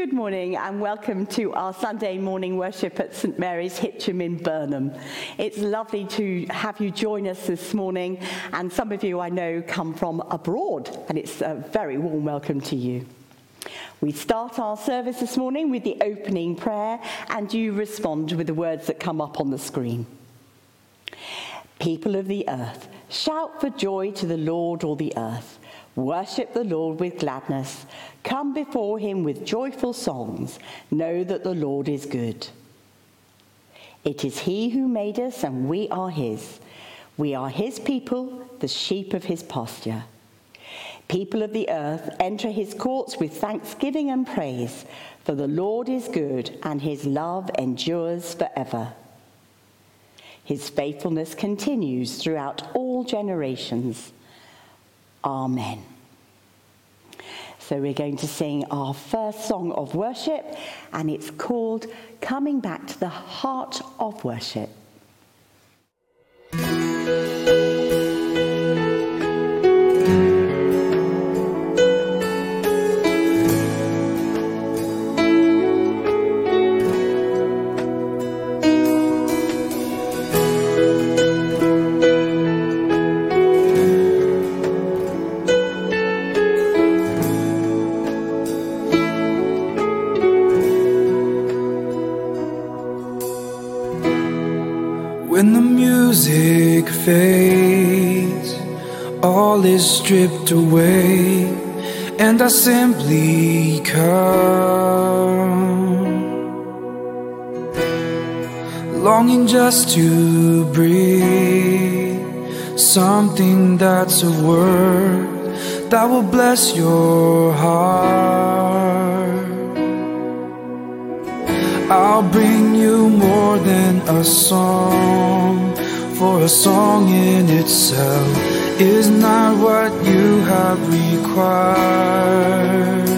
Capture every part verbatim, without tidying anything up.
Good morning and welcome to our Sunday morning worship at St Mary's Hitcham in Burnham. It's lovely to have you join us this morning, and some of you I know come from abroad, and it's a very warm welcome to you. We start our service this morning with the opening prayer, and you respond with the words that come up on the screen. People of the earth, shout for joy to the Lord, all the earth. Worship the Lord with gladness. Come before him with joyful songs. Know that the Lord is good. It is he who made us, and we are his. We are his people, the sheep of his pasture. People of the earth, enter his courts with thanksgiving and praise, for the Lord is good, and his love endures forever. His faithfulness continues throughout all generations. Amen. So we're going to sing our first song of worship, and it's called Coming Back to the Heart of Worship. Fades, all is stripped away, and I simply come, longing just to breathe something that's a word that will bless your heart. I'll bring you more than a song, for a song in itself is not what you have required.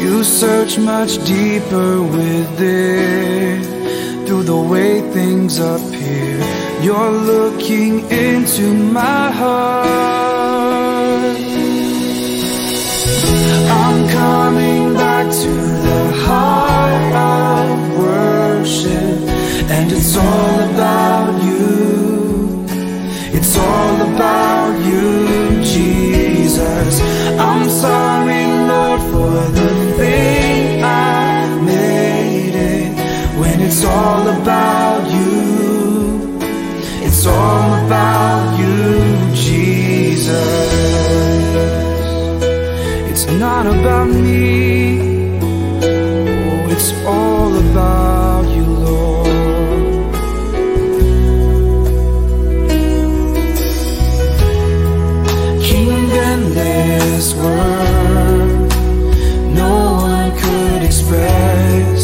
You search much deeper within, through the way things appear. You're looking into my heart. I'm coming back to the heart of worship. And it's all about you, it's all about you, Jesus. I'm sorry, Lord, for the thing I made it. When it's all about you, it's all about you, Jesus. It's not about me, oh, it's all about you, Lord. This word, no one could express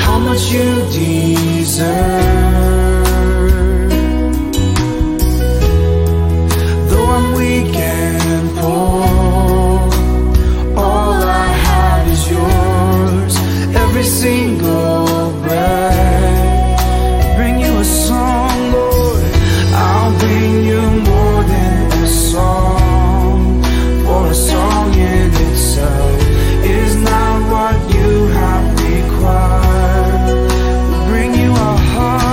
how much you deserve. Though I'm weak and poor, all I have is yours. Every single breath, bring you a song, Lord. I'll bring you more than a song. A song in itself is not what you have required. We'll bring you a heart.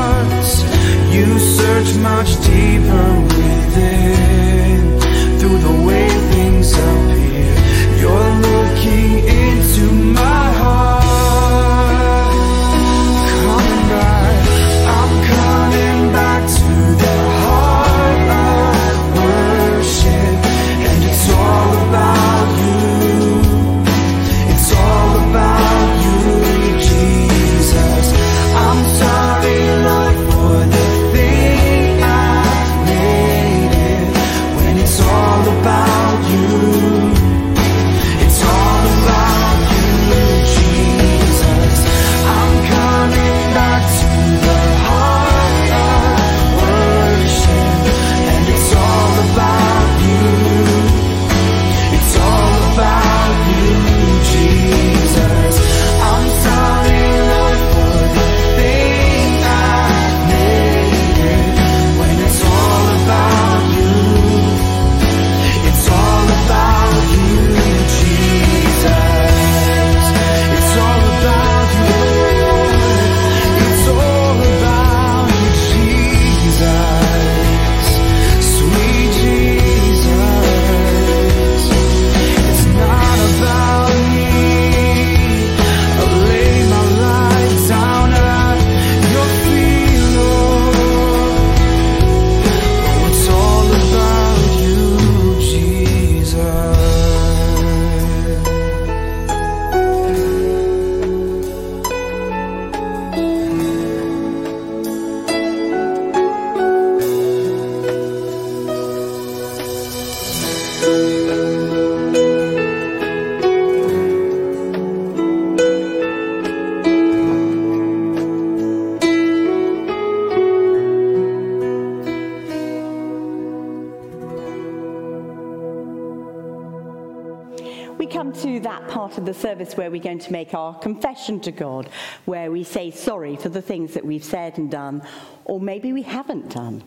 to that part of the service where we're going to make our confession to God, where we say sorry for the things that we've said and done, or maybe we haven't done.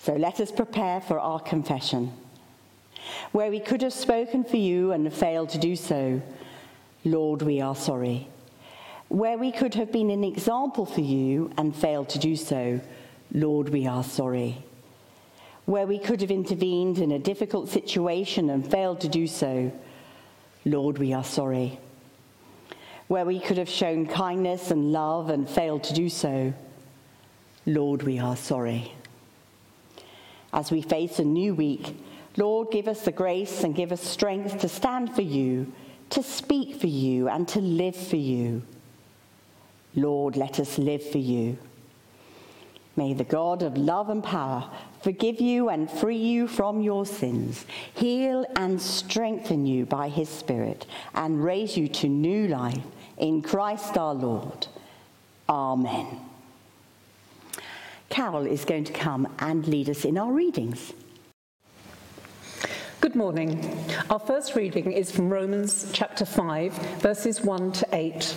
So let us prepare for our confession. Where we could have spoken for you and failed to do so, Lord, we are sorry. Where we could have been an example for you and failed to do so, Lord, we are sorry. Where we could have intervened in a difficult situation and failed to do so, Lord, we are sorry. Where we could have shown kindness and love and failed to do so, Lord, we are sorry. As we face a new week, Lord, give us the grace and give us strength to stand for you, to speak for you, and to live for you. Lord, let us live for you. May the God of love and power forgive you and free you from your sins, heal and strengthen you by his Spirit, and raise you to new life in Christ our Lord. Amen. Carol is going to come and lead us in our readings. Good morning. Our first reading is from Romans chapter five, verses one to eight.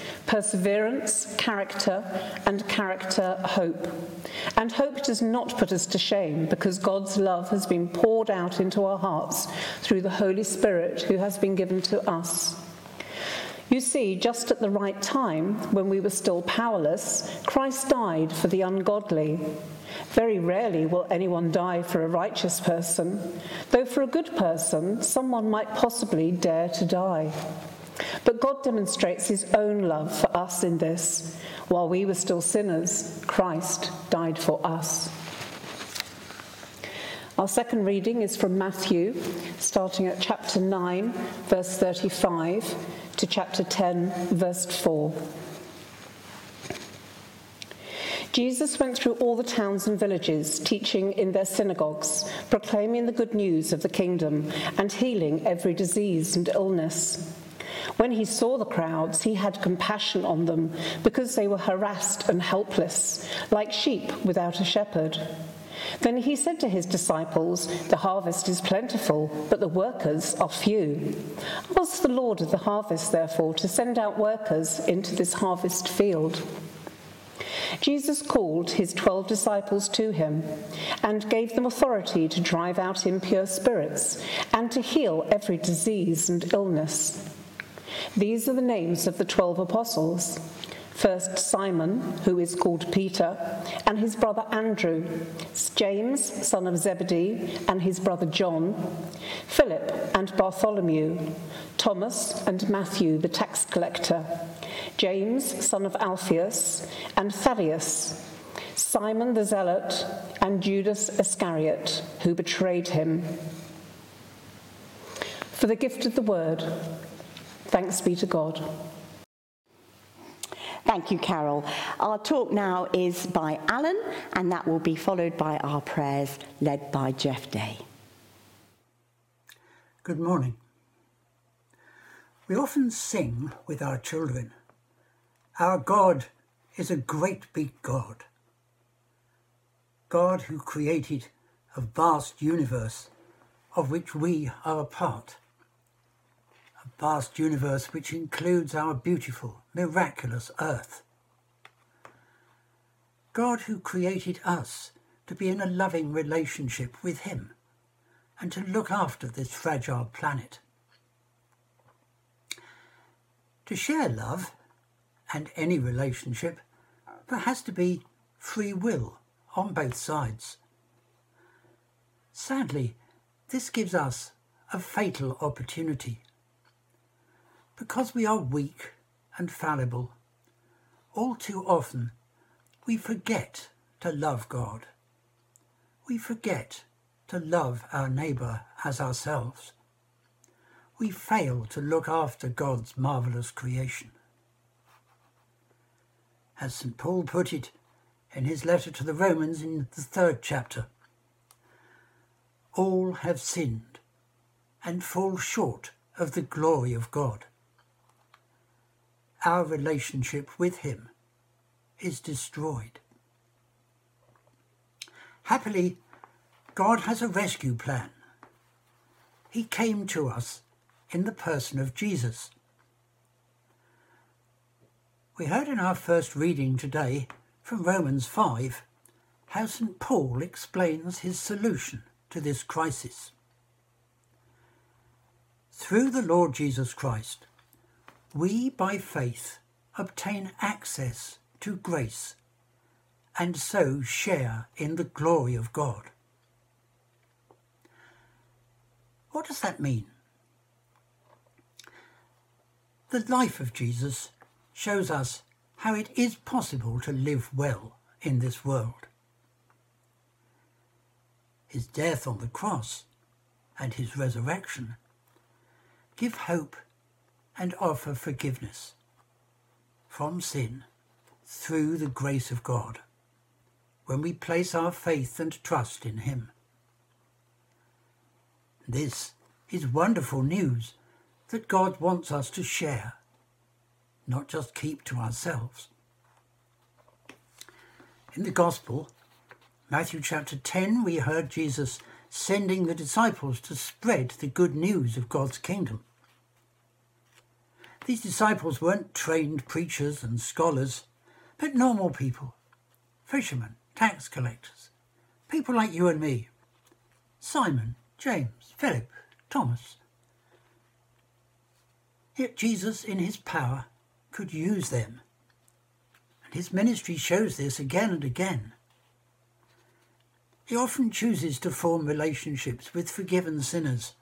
perseverance, character, and character, hope. And hope does not put us to shame, because God's love has been poured out into our hearts through the Holy Spirit who has been given to us. You see, just at the right time, when we were still powerless, Christ died for the ungodly. Very rarely will anyone die for a righteous person, though for a good person, someone might possibly dare to die. But God demonstrates his own love for us in this. While we were still sinners, Christ died for us. Our second reading is from Matthew, starting at chapter nine, verse thirty-five, to chapter ten, verse four. Jesus went through all the towns and villages, teaching in their synagogues, proclaiming the good news of the kingdom, and healing every disease and illness. When he saw the crowds, he had compassion on them, because they were harassed and helpless, like sheep without a shepherd. Then he said to his disciples, "The harvest is plentiful, but the workers are few. Ask the Lord of the harvest, therefore, to send out workers into this harvest field." Jesus called his twelve disciples to him and gave them authority to drive out impure spirits and to heal every disease and illness. These are the names of the twelve apostles. First, Simon, who is called Peter, and his brother Andrew, James, son of Zebedee, and his brother John, Philip and Bartholomew, Thomas and Matthew, the tax collector, James, son of Alphaeus, and Thaddeus, Simon the Zealot, and Judas Iscariot, who betrayed him. For the gift of the word. Thanks be to God. Thank you, Carol. Our talk now is by Alan, and that will be followed by our prayers led by Jeff Day. Good morning. We often sing with our children, "Our God is a great big God." God who created a vast universe of which we are a part. A vast universe which includes our beautiful, miraculous earth. God who created us to be in a loving relationship with him and to look after this fragile planet. To share love and any relationship, there has to be free will on both sides. Sadly, this gives us a fatal opportunity. Because we are weak and fallible, all too often we forget to love God. We forget to love our neighbour as ourselves. We fail to look after God's marvellous creation. as St Paul put it in his letter to the Romans in the third chapter. All have sinned and fall short of the glory of God. Our relationship with him is destroyed. Happily, God has a rescue plan. He came to us in the person of Jesus. We heard in our first reading today from Romans five how St Paul explains his solution to this crisis. Through the Lord Jesus Christ, we by faith obtain access to grace and so share in the glory of God. What does that mean? The life of Jesus shows us how it is possible to live well in this world. His death on the cross and his resurrection give hope and offer forgiveness from sin through the grace of God when we place our faith and trust in him. This is wonderful news that God wants us to share, not just keep to ourselves. In the Gospel, Matthew chapter ten, we heard Jesus sending the disciples to spread the good news of God's kingdom. These disciples weren't trained preachers and scholars, but normal people, fishermen, tax collectors, people like you and me, Simon, James, Philip, Thomas. Yet Jesus, in his power, could use them. And his ministry shows this again and again. He often chooses to form relationships with forgiven sinners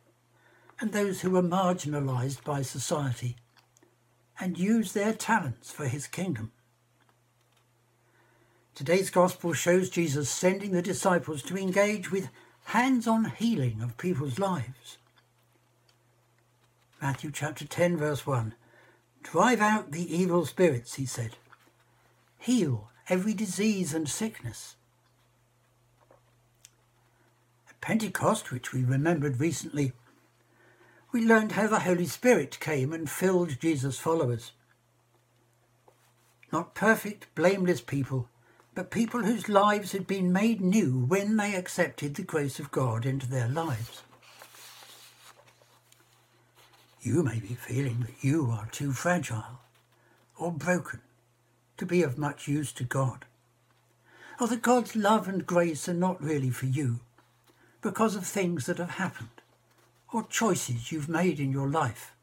and those who are marginalised by society and use their talents for his kingdom. Today's Gospel shows Jesus sending the disciples to engage with hands-on healing of people's lives. Matthew chapter ten, verse one. Drive out the evil spirits, he said. Heal every disease and sickness. Pentecost, which we remembered recently, we learned how the Holy Spirit came and filled Jesus' followers. Not perfect, blameless people, but people whose lives had been made new when they accepted the grace of God into their lives. You may be feeling that you are too fragile or broken to be of much use to God, or that God's love and grace are not really for you, because of things that have happened or choices you've made in your life.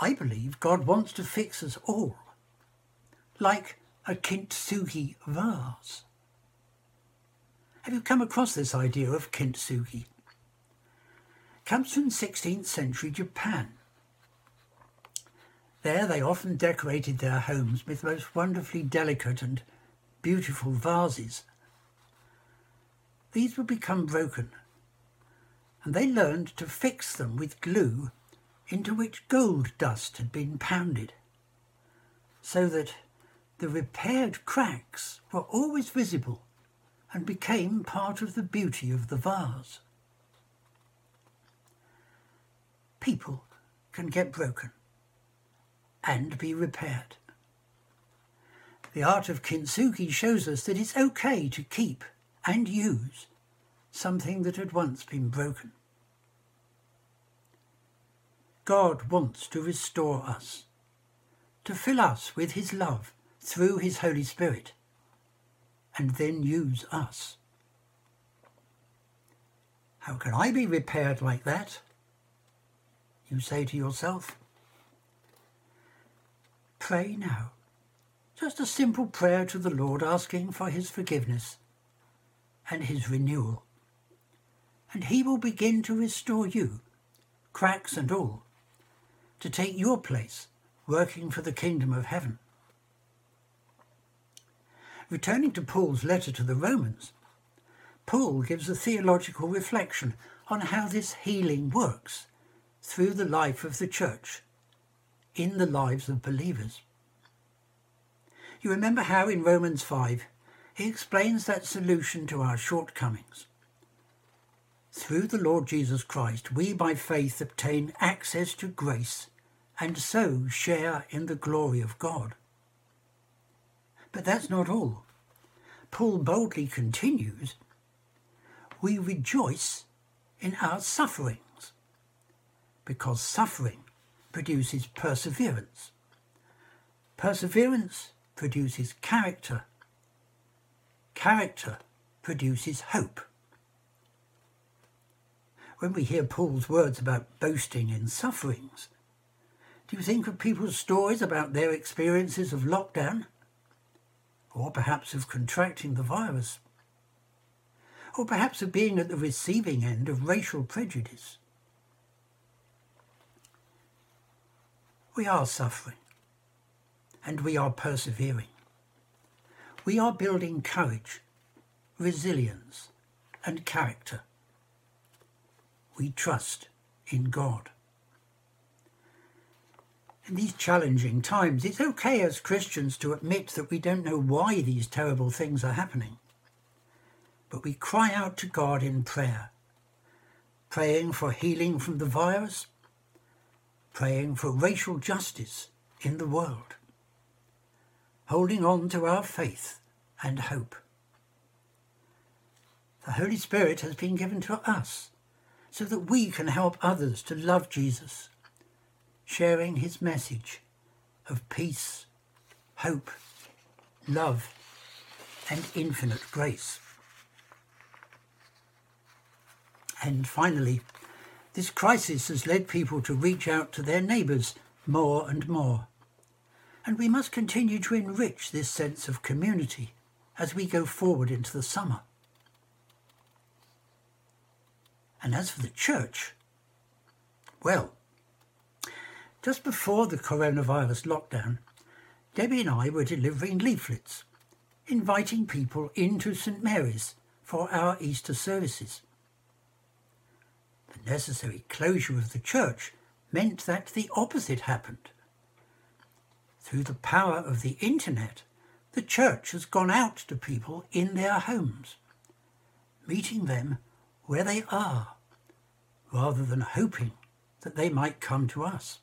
I believe God wants to fix us all, like a kintsugi vase. Have you come across this idea of kintsugi? It comes from sixteenth century Japan. There they often decorated their homes with most wonderfully delicate and beautiful vases. These would become broken, and they learned to fix them with glue into which gold dust had been pounded, so that the repaired cracks were always visible and became part of the beauty of the vase. People can get broken and be repaired. The art of kintsugi shows us that it's okay to keep and use something that had once been broken. God wants to restore us, to fill us with his love through his Holy Spirit, and then use us. How can I be repaired like that? You say to yourself. Pray now, just a simple prayer to the Lord asking for his forgiveness and his renewal, and he will begin to restore you, cracks and all, to take your place working for the kingdom of heaven. Returning to Paul's letter to the Romans, Paul gives a theological reflection on how this healing works through the life of the church, in the lives of believers. You remember how in Romans five, he explains that solution to our shortcomings. Through the Lord Jesus Christ, we by faith obtain access to grace and so share in the glory of God. But that's not all. Paul boldly continues, we rejoice in our sufferings, because suffering produces perseverance. Perseverance produces character. Character produces hope. When we hear Paul's words about boasting in sufferings, do you think of people's stories about their experiences of lockdown? Or perhaps of contracting the virus? Or perhaps of being at the receiving end of racial prejudice? We are suffering, and we are persevering. We are building courage, resilience, and character. We trust in God. In these challenging times, it's okay as Christians to admit that we don't know why these terrible things are happening. But we cry out to God in prayer, praying for healing from the virus, praying for racial justice in the world, holding on to our faith and hope. The Holy Spirit has been given to us so that we can help others to love Jesus, sharing his message of peace, hope, love, and infinite grace. And finally, this crisis has led people to reach out to their neighbours more and more. And we must continue to enrich this sense of community as we go forward into the summer. And as for the church, well, just before the coronavirus lockdown, Debbie and I were delivering leaflets, inviting people into St Mary's for our Easter services. The necessary closure of the church meant that the opposite happened. Through the power of the internet, the church has gone out to people in their homes, meeting them where they are, rather than hoping that they might come to us.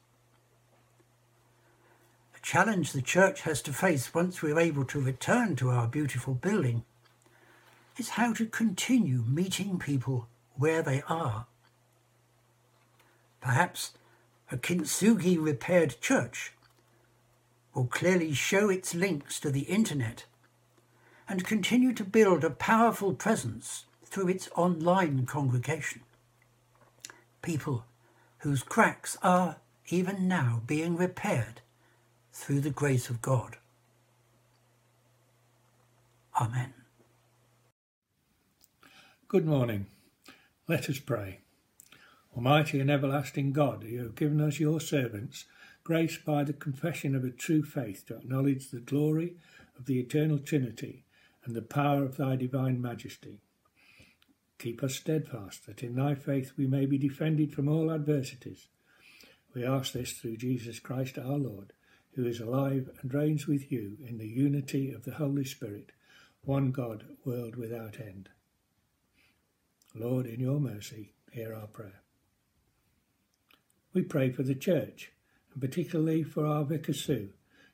Challenge the church has to face once we're able to return to our beautiful building is how to continue meeting people where they are. Perhaps a kintsugi repaired church will clearly show its links to the internet and continue to build a powerful presence through its online congregation. People whose cracks are even now being repaired through the grace of God. Amen. Good morning. Let us pray. Almighty and everlasting God, you have given us your servants grace by the confession of a true faith to acknowledge the glory of the eternal Trinity and the power of thy divine majesty. Keep us steadfast, that in thy faith we may be defended from all adversities. We ask this through Jesus Christ our Lord, who is alive and reigns with you in the unity of the Holy Spirit, one God, world without end. Lord, in your mercy, hear our prayer. We pray for the church, and particularly for our Vicar Sue,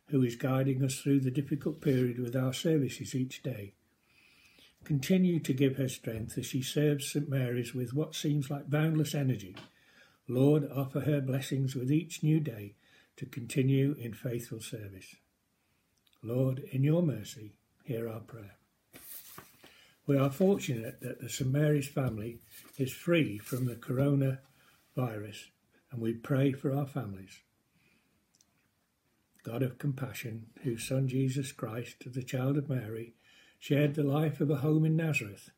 who is guiding us through the difficult period with our services each day. Continue to give her strength as she serves St Mary's with what seems like boundless energy. Lord, offer her blessings with each new day, to continue in faithful service. Lord, in your mercy, hear our prayer. We are fortunate that the Saint Mary's family is free from the coronavirus, and we pray for our families. God of compassion, whose Son Jesus Christ, the child of Mary, shared the life of a home in Nazareth,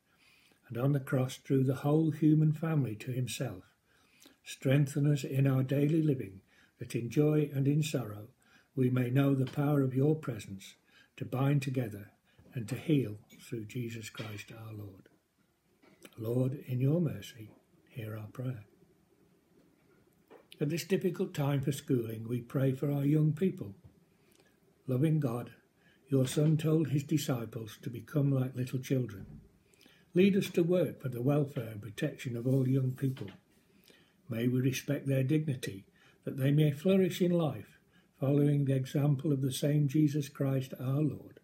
and on the cross drew the whole human family to himself, strengthen us in our daily living, that in joy and in sorrow we may know the power of your presence to bind together and to heal through Jesus Christ our Lord. Lord, in your mercy, hear our prayer. At this difficult time for schooling, we pray for our young people. Loving God, Your Son told his disciples to become like little children. Lead us to work for the welfare and protection of all young people. May we respect their dignity, that they may flourish in life, following the example of the same Jesus Christ our Lord.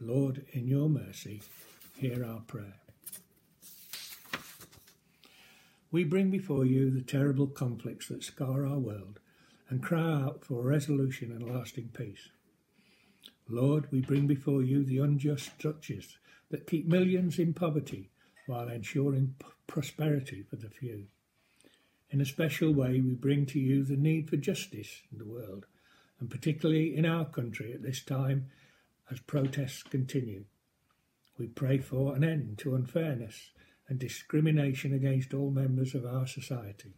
Lord, in your mercy, hear our prayer. We bring before you the terrible conflicts that scar our world and cry out for resolution and lasting peace. Lord, we bring before you the unjust structures that keep millions in poverty while ensuring p- prosperity for the few. In a special way, we bring to you the need for justice in the world, and particularly in our country at this time as protests continue. We pray for an end to unfairness and discrimination against all members of our society.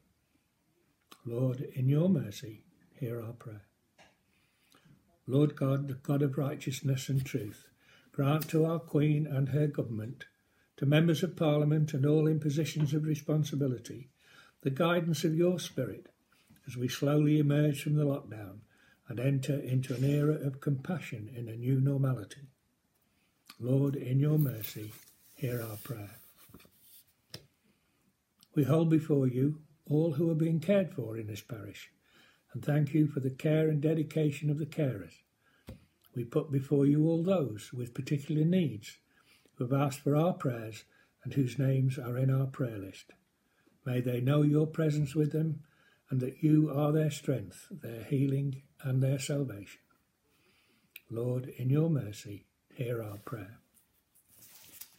Lord, in your mercy, hear our prayer. Lord God, the God of righteousness and truth, grant to our Queen and her government, to members of Parliament and all in positions of responsibility, the guidance of your Spirit as we slowly emerge from the lockdown and enter into an era of compassion in a new normality. Lord, in your mercy, hear our prayer. We hold before you all who are being cared for in this parish, and thank you for the care and dedication of the carers. We put before you all those with particular needs who have asked for our prayers and whose names are in our prayer list. May they know your presence with them and that you are their strength, their healing and their salvation. Lord, in your mercy, hear our prayer.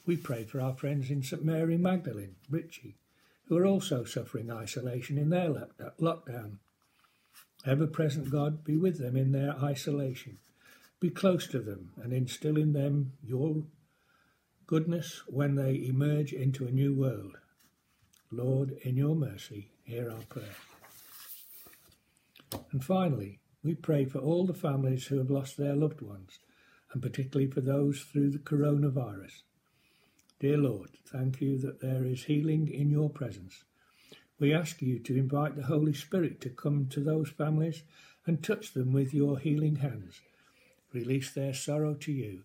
We pray for our friends in St Mary Magdalene, Richie, who are also suffering isolation in their lockdown. Ever-present God, be with them in their isolation. Be close to them and instil in them your goodness when they emerge into a new world. Lord, in your mercy, hear our prayer. And finally, we pray for all the families who have lost their loved ones, and particularly for those through the coronavirus. Dear Lord, thank you that there is healing in your presence. We ask you to invite the Holy Spirit to come to those families and touch them with your healing hands. Release their sorrow to you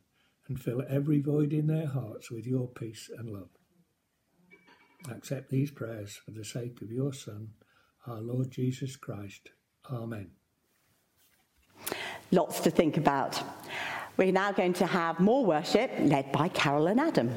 and fill every void in their hearts with your peace and love. Accept these prayers for the sake of your Son, our Lord Jesus Christ. Amen. Lots to think about. We're now going to have more worship led by Carol and Adam.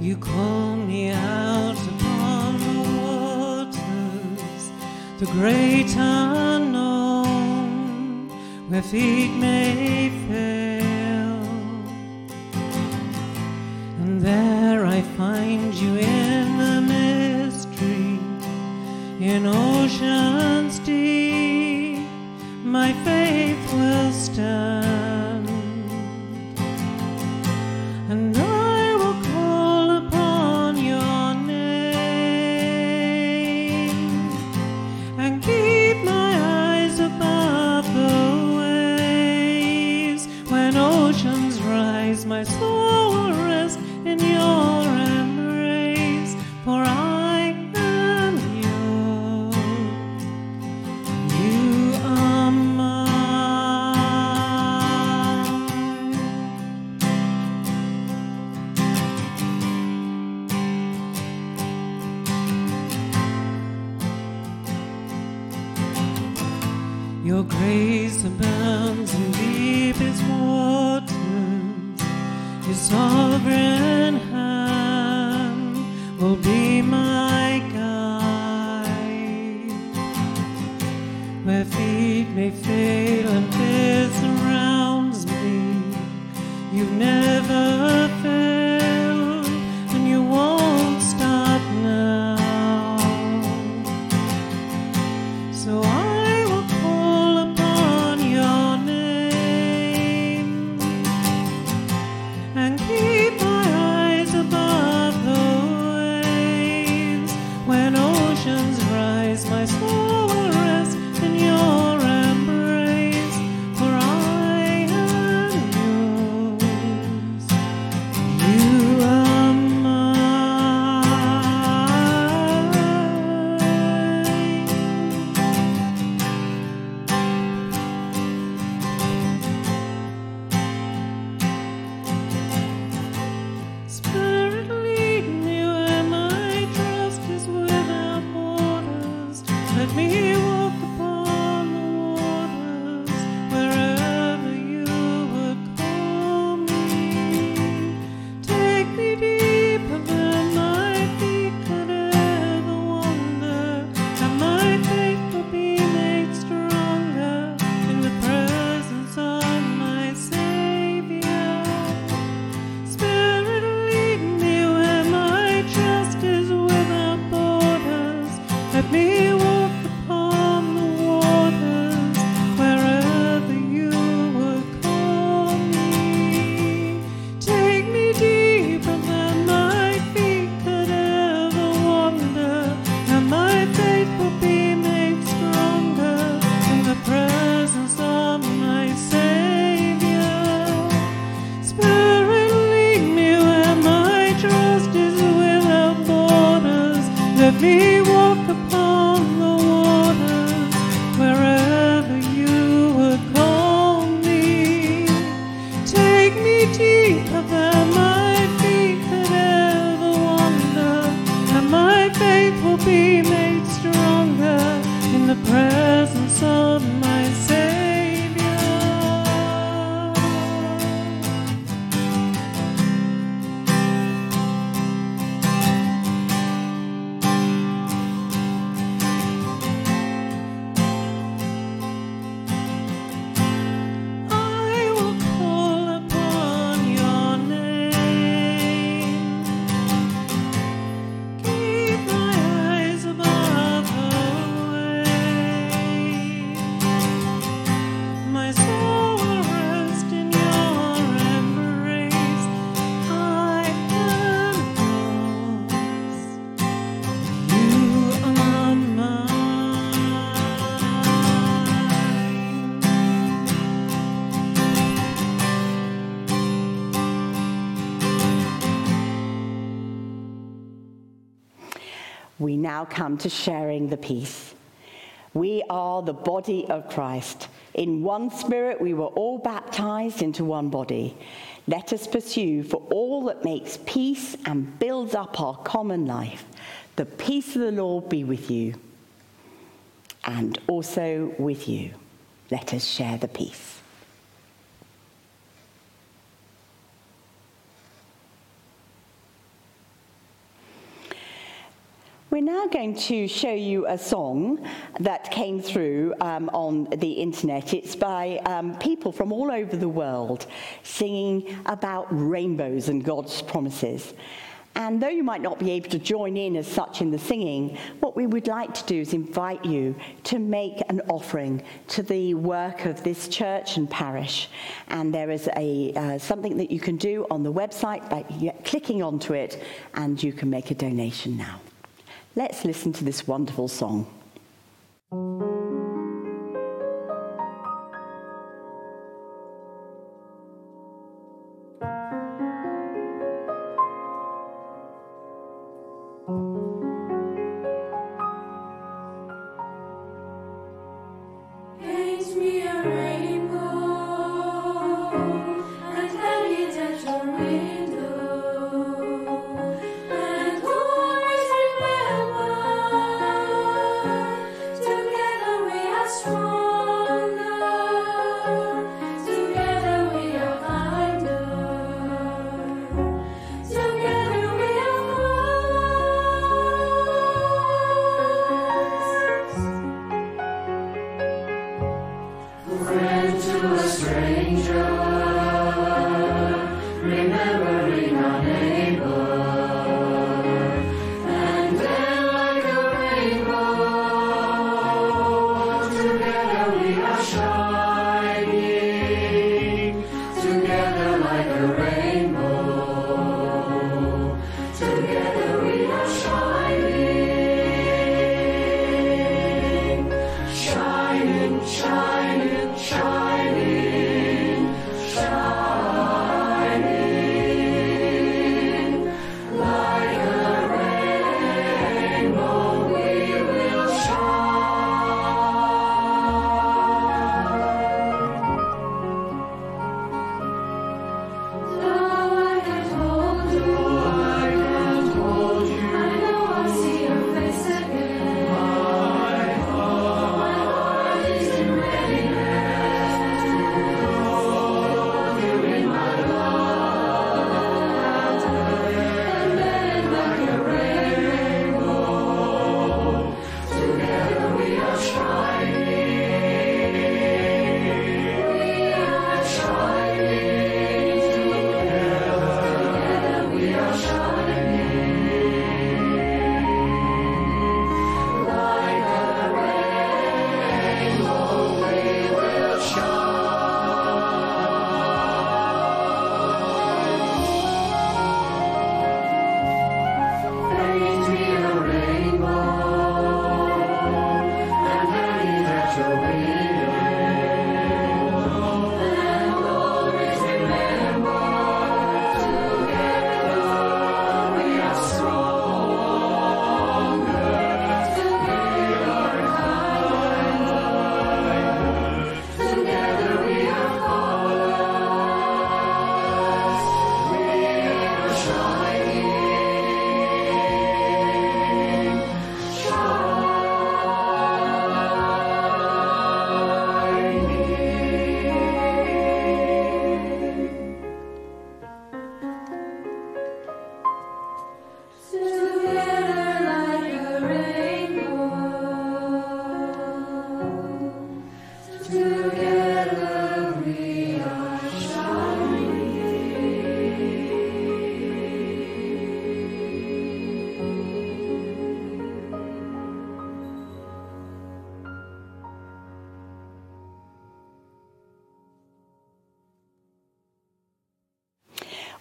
You call me out upon the waters, the great unknown, where feet may fail. And there I find you in the mystery, in oceans deep, my faith will stand. And my soul will rest in your embrace, for I am yours. You are mine. Your grace abounds in deepest water. Your sovereign hand will be my guide. Where feet may fail and fear surrounds me, you've never failed and you won't stop now. So I and keep presence of my Savior. I will call upon your name. Keep my eyes above the way. My soul will rest in your embrace. I am yours. You are mine. We now come to sharing the peace. We are the body of Christ. In one spirit we were all baptized into one body. Let us pursue for all that makes peace and builds up our common life. The peace of the Lord be with you, and also with you. Let us share the peace. We're now going to show you a song that came through um, on the internet. It's by um, people from all over the world singing about rainbows and God's promises. And though you might not be able to join in as such in the singing, what we would like to do is invite you to make an offering to the work of this church and parish. And there is a uh, something that you can do on the website by clicking onto it, and you can make a donation now. Let's listen to this wonderful song.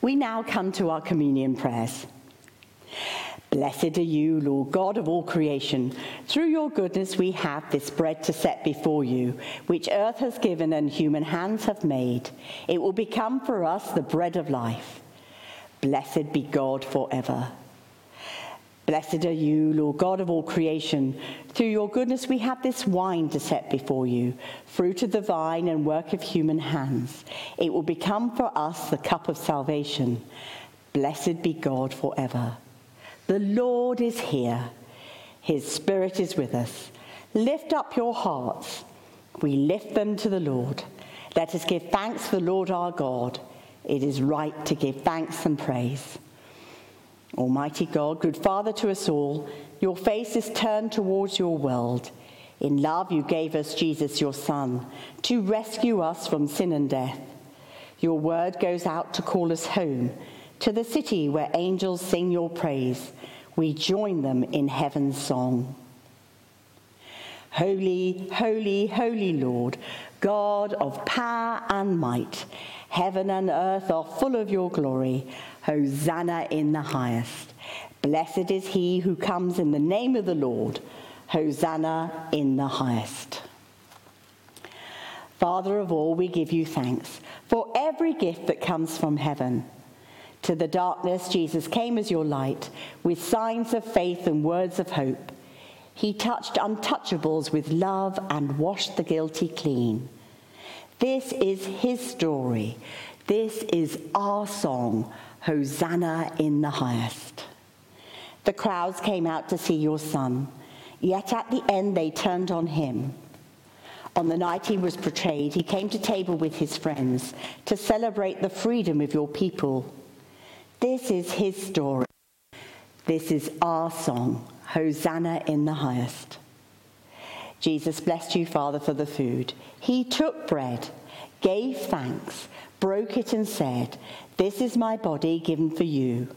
We now come to our communion prayers. Blessed are you, Lord God of all creation. Through your goodness we have this bread to set before you, which earth has given and human hands have made. It will become for us the bread of life. Blessed be God forever. Blessed are you, Lord God of all creation. Through your goodness we have this wine to set before you, fruit of the vine and work of human hands. It will become for us the cup of salvation. Blessed be God forever. The Lord is here. His Spirit is with us. Lift up your hearts. We lift them to the Lord. Let us give thanks to the Lord our God. It is right to give thanks and praise. Almighty God, good Father to us all, your face is turned towards your world. In love you gave us Jesus, your Son, to rescue us from sin and death. Your word goes out to call us home, to the city where angels sing your praise. We join them in heaven's song. Holy, holy, holy Lord, God of power and might, heaven and earth are full of your glory. Hosanna in the highest. Blessed is he who comes in the name of the Lord. Hosanna in the highest. Father of all, we give you thanks for every gift that comes from heaven. To the darkness, Jesus came as your light, with signs of faith and words of hope. He touched untouchables with love and washed the guilty clean. This is his story. This is our song, Hosanna in the highest. The crowds came out to see your Son, yet at the end they turned on him. On the night he was betrayed, he came to table with his friends to celebrate the freedom of your people. This is his story. This is our song, Hosanna in the highest. Jesus blessed you, Father, for the food. He took bread, gave thanks, broke it and said, "This is my body given for you."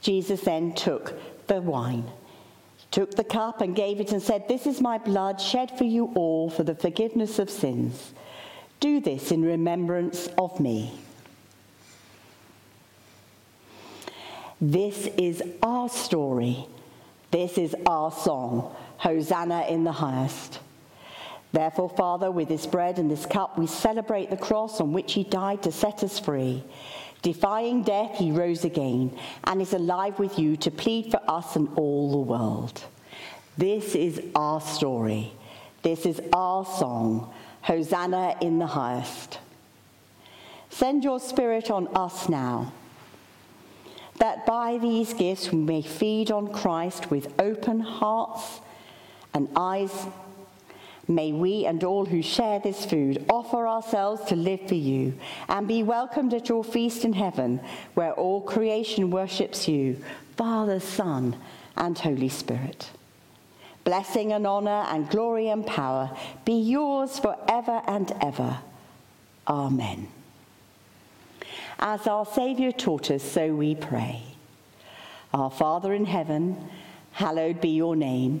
Jesus then took the wine, took the cup and gave it and said, "This is my blood shed for you all for the forgiveness of sins. Do this in remembrance of me." This is our story. This is our song, Hosanna in the highest. Therefore, Father, with this bread and this cup, we celebrate the cross on which he died to set us free. Defying death, he rose again and is alive with you to plead for us and all the world. This is our story. This is our song, Hosanna in the highest. Send your Spirit on us now, that by these gifts we may feed on Christ with open hearts and eyes. May we and all who share this food offer ourselves to live for you and be welcomed at your feast in heaven, where all creation worships you, Father, Son, and Holy Spirit. Blessing and honor and glory and power be yours forever and ever. Amen. As our Saviour taught us, so we pray. Our Father in heaven, hallowed be your name.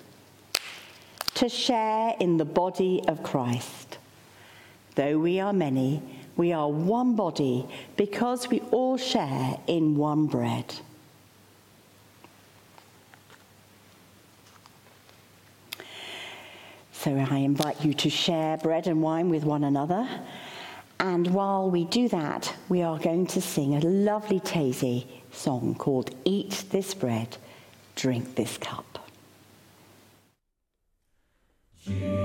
to share in the body of Christ. Though we are many, we are one body because we all share in one bread. So I invite you to share bread and wine with one another. And while we do that, we are going to sing a lovely Taisy song called Eat This Bread, Drink This Cup. Jeez.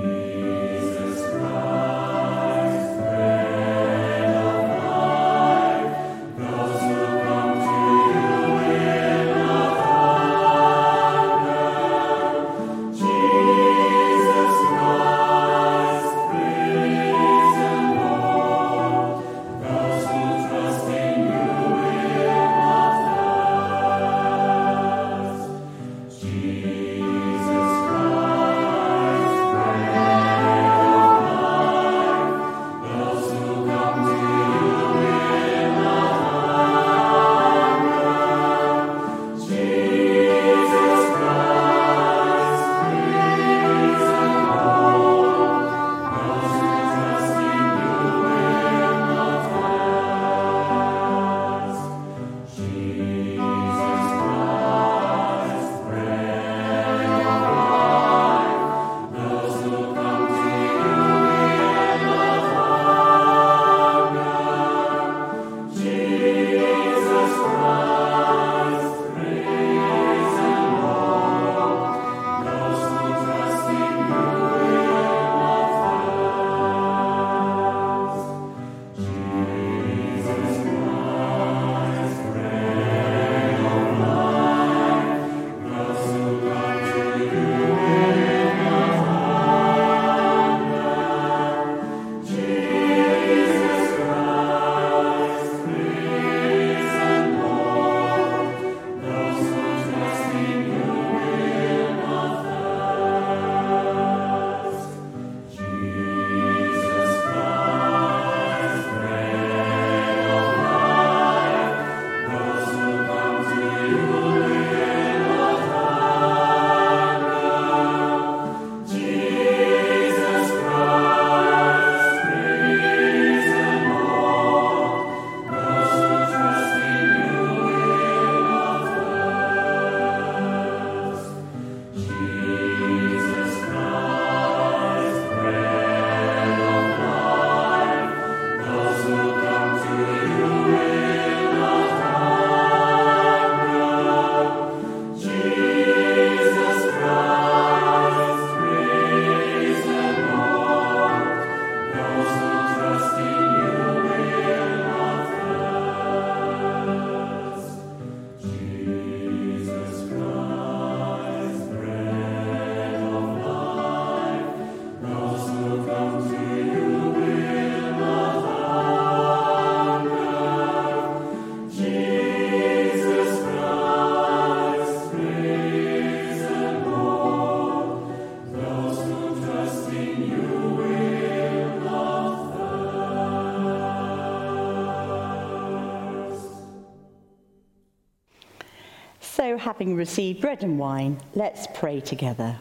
So, having received bread and wine, let's pray together.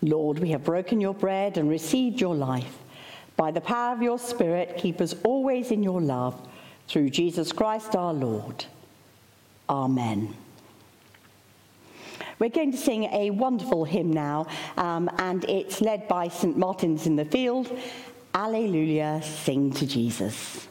Lord, we have broken your bread and received your life. By the power of your Spirit, keep us always in your love, through Jesus Christ our Lord. Amen. We're going to sing a wonderful hymn now, um, and it's led by Saint Martin's in the Field. Alleluia, sing to Jesus.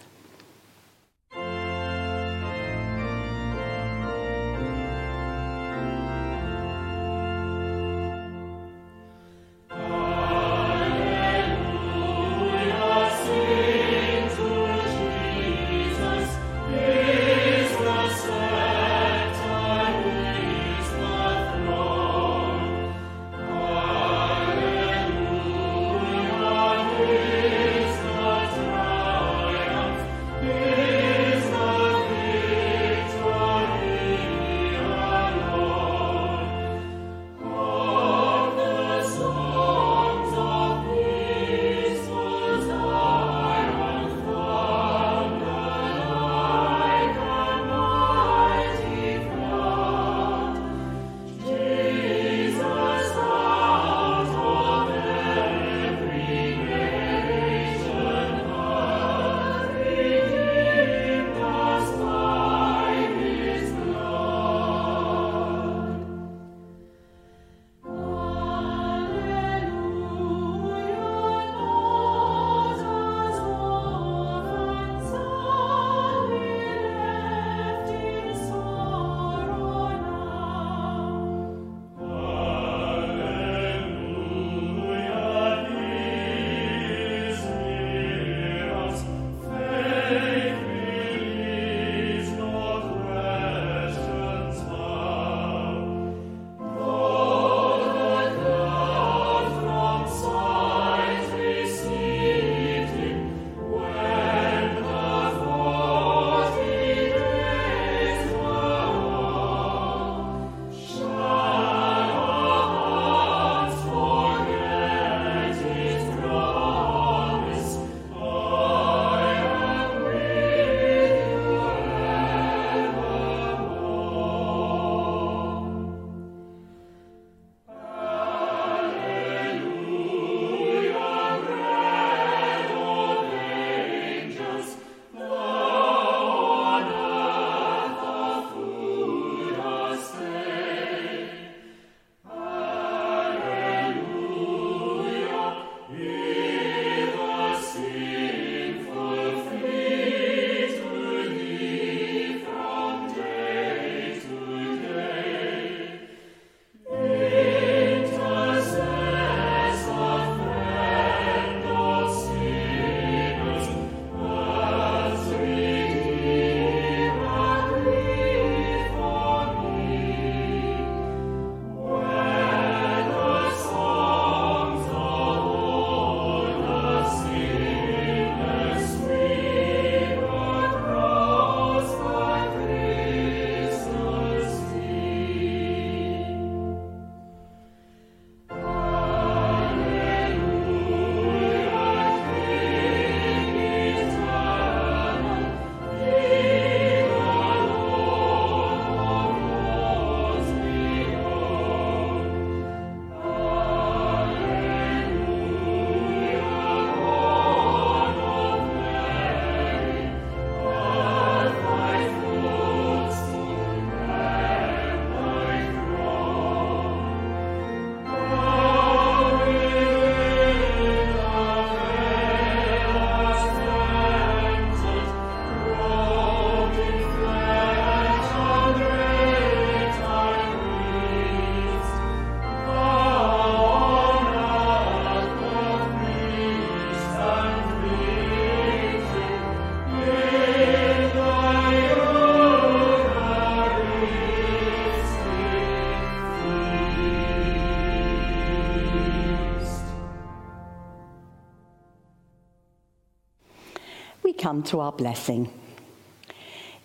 Come to our blessing.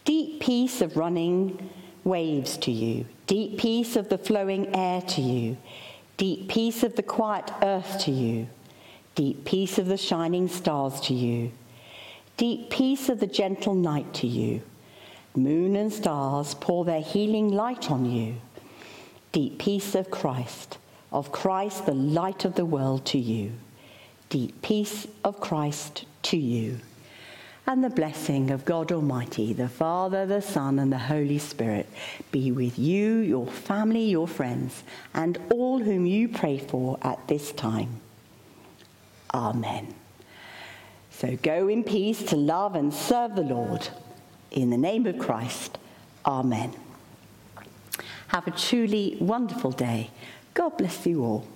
Deep peace of running waves to you, deep peace of the flowing air to you, deep peace of the quiet earth to you, deep peace of the shining stars to you, deep peace of the gentle night to you, Moon and stars pour their healing light on you. Deep peace of Christ, of Christ the light of the world to you. Deep peace of Christ to you. And the blessing of God Almighty, the Father, the Son, and the Holy Spirit be with you, your family, your friends, and all whom you pray for at this time. Amen. So go in peace to love and serve the Lord. In the name of Christ, amen. Have a truly wonderful day. God bless you all.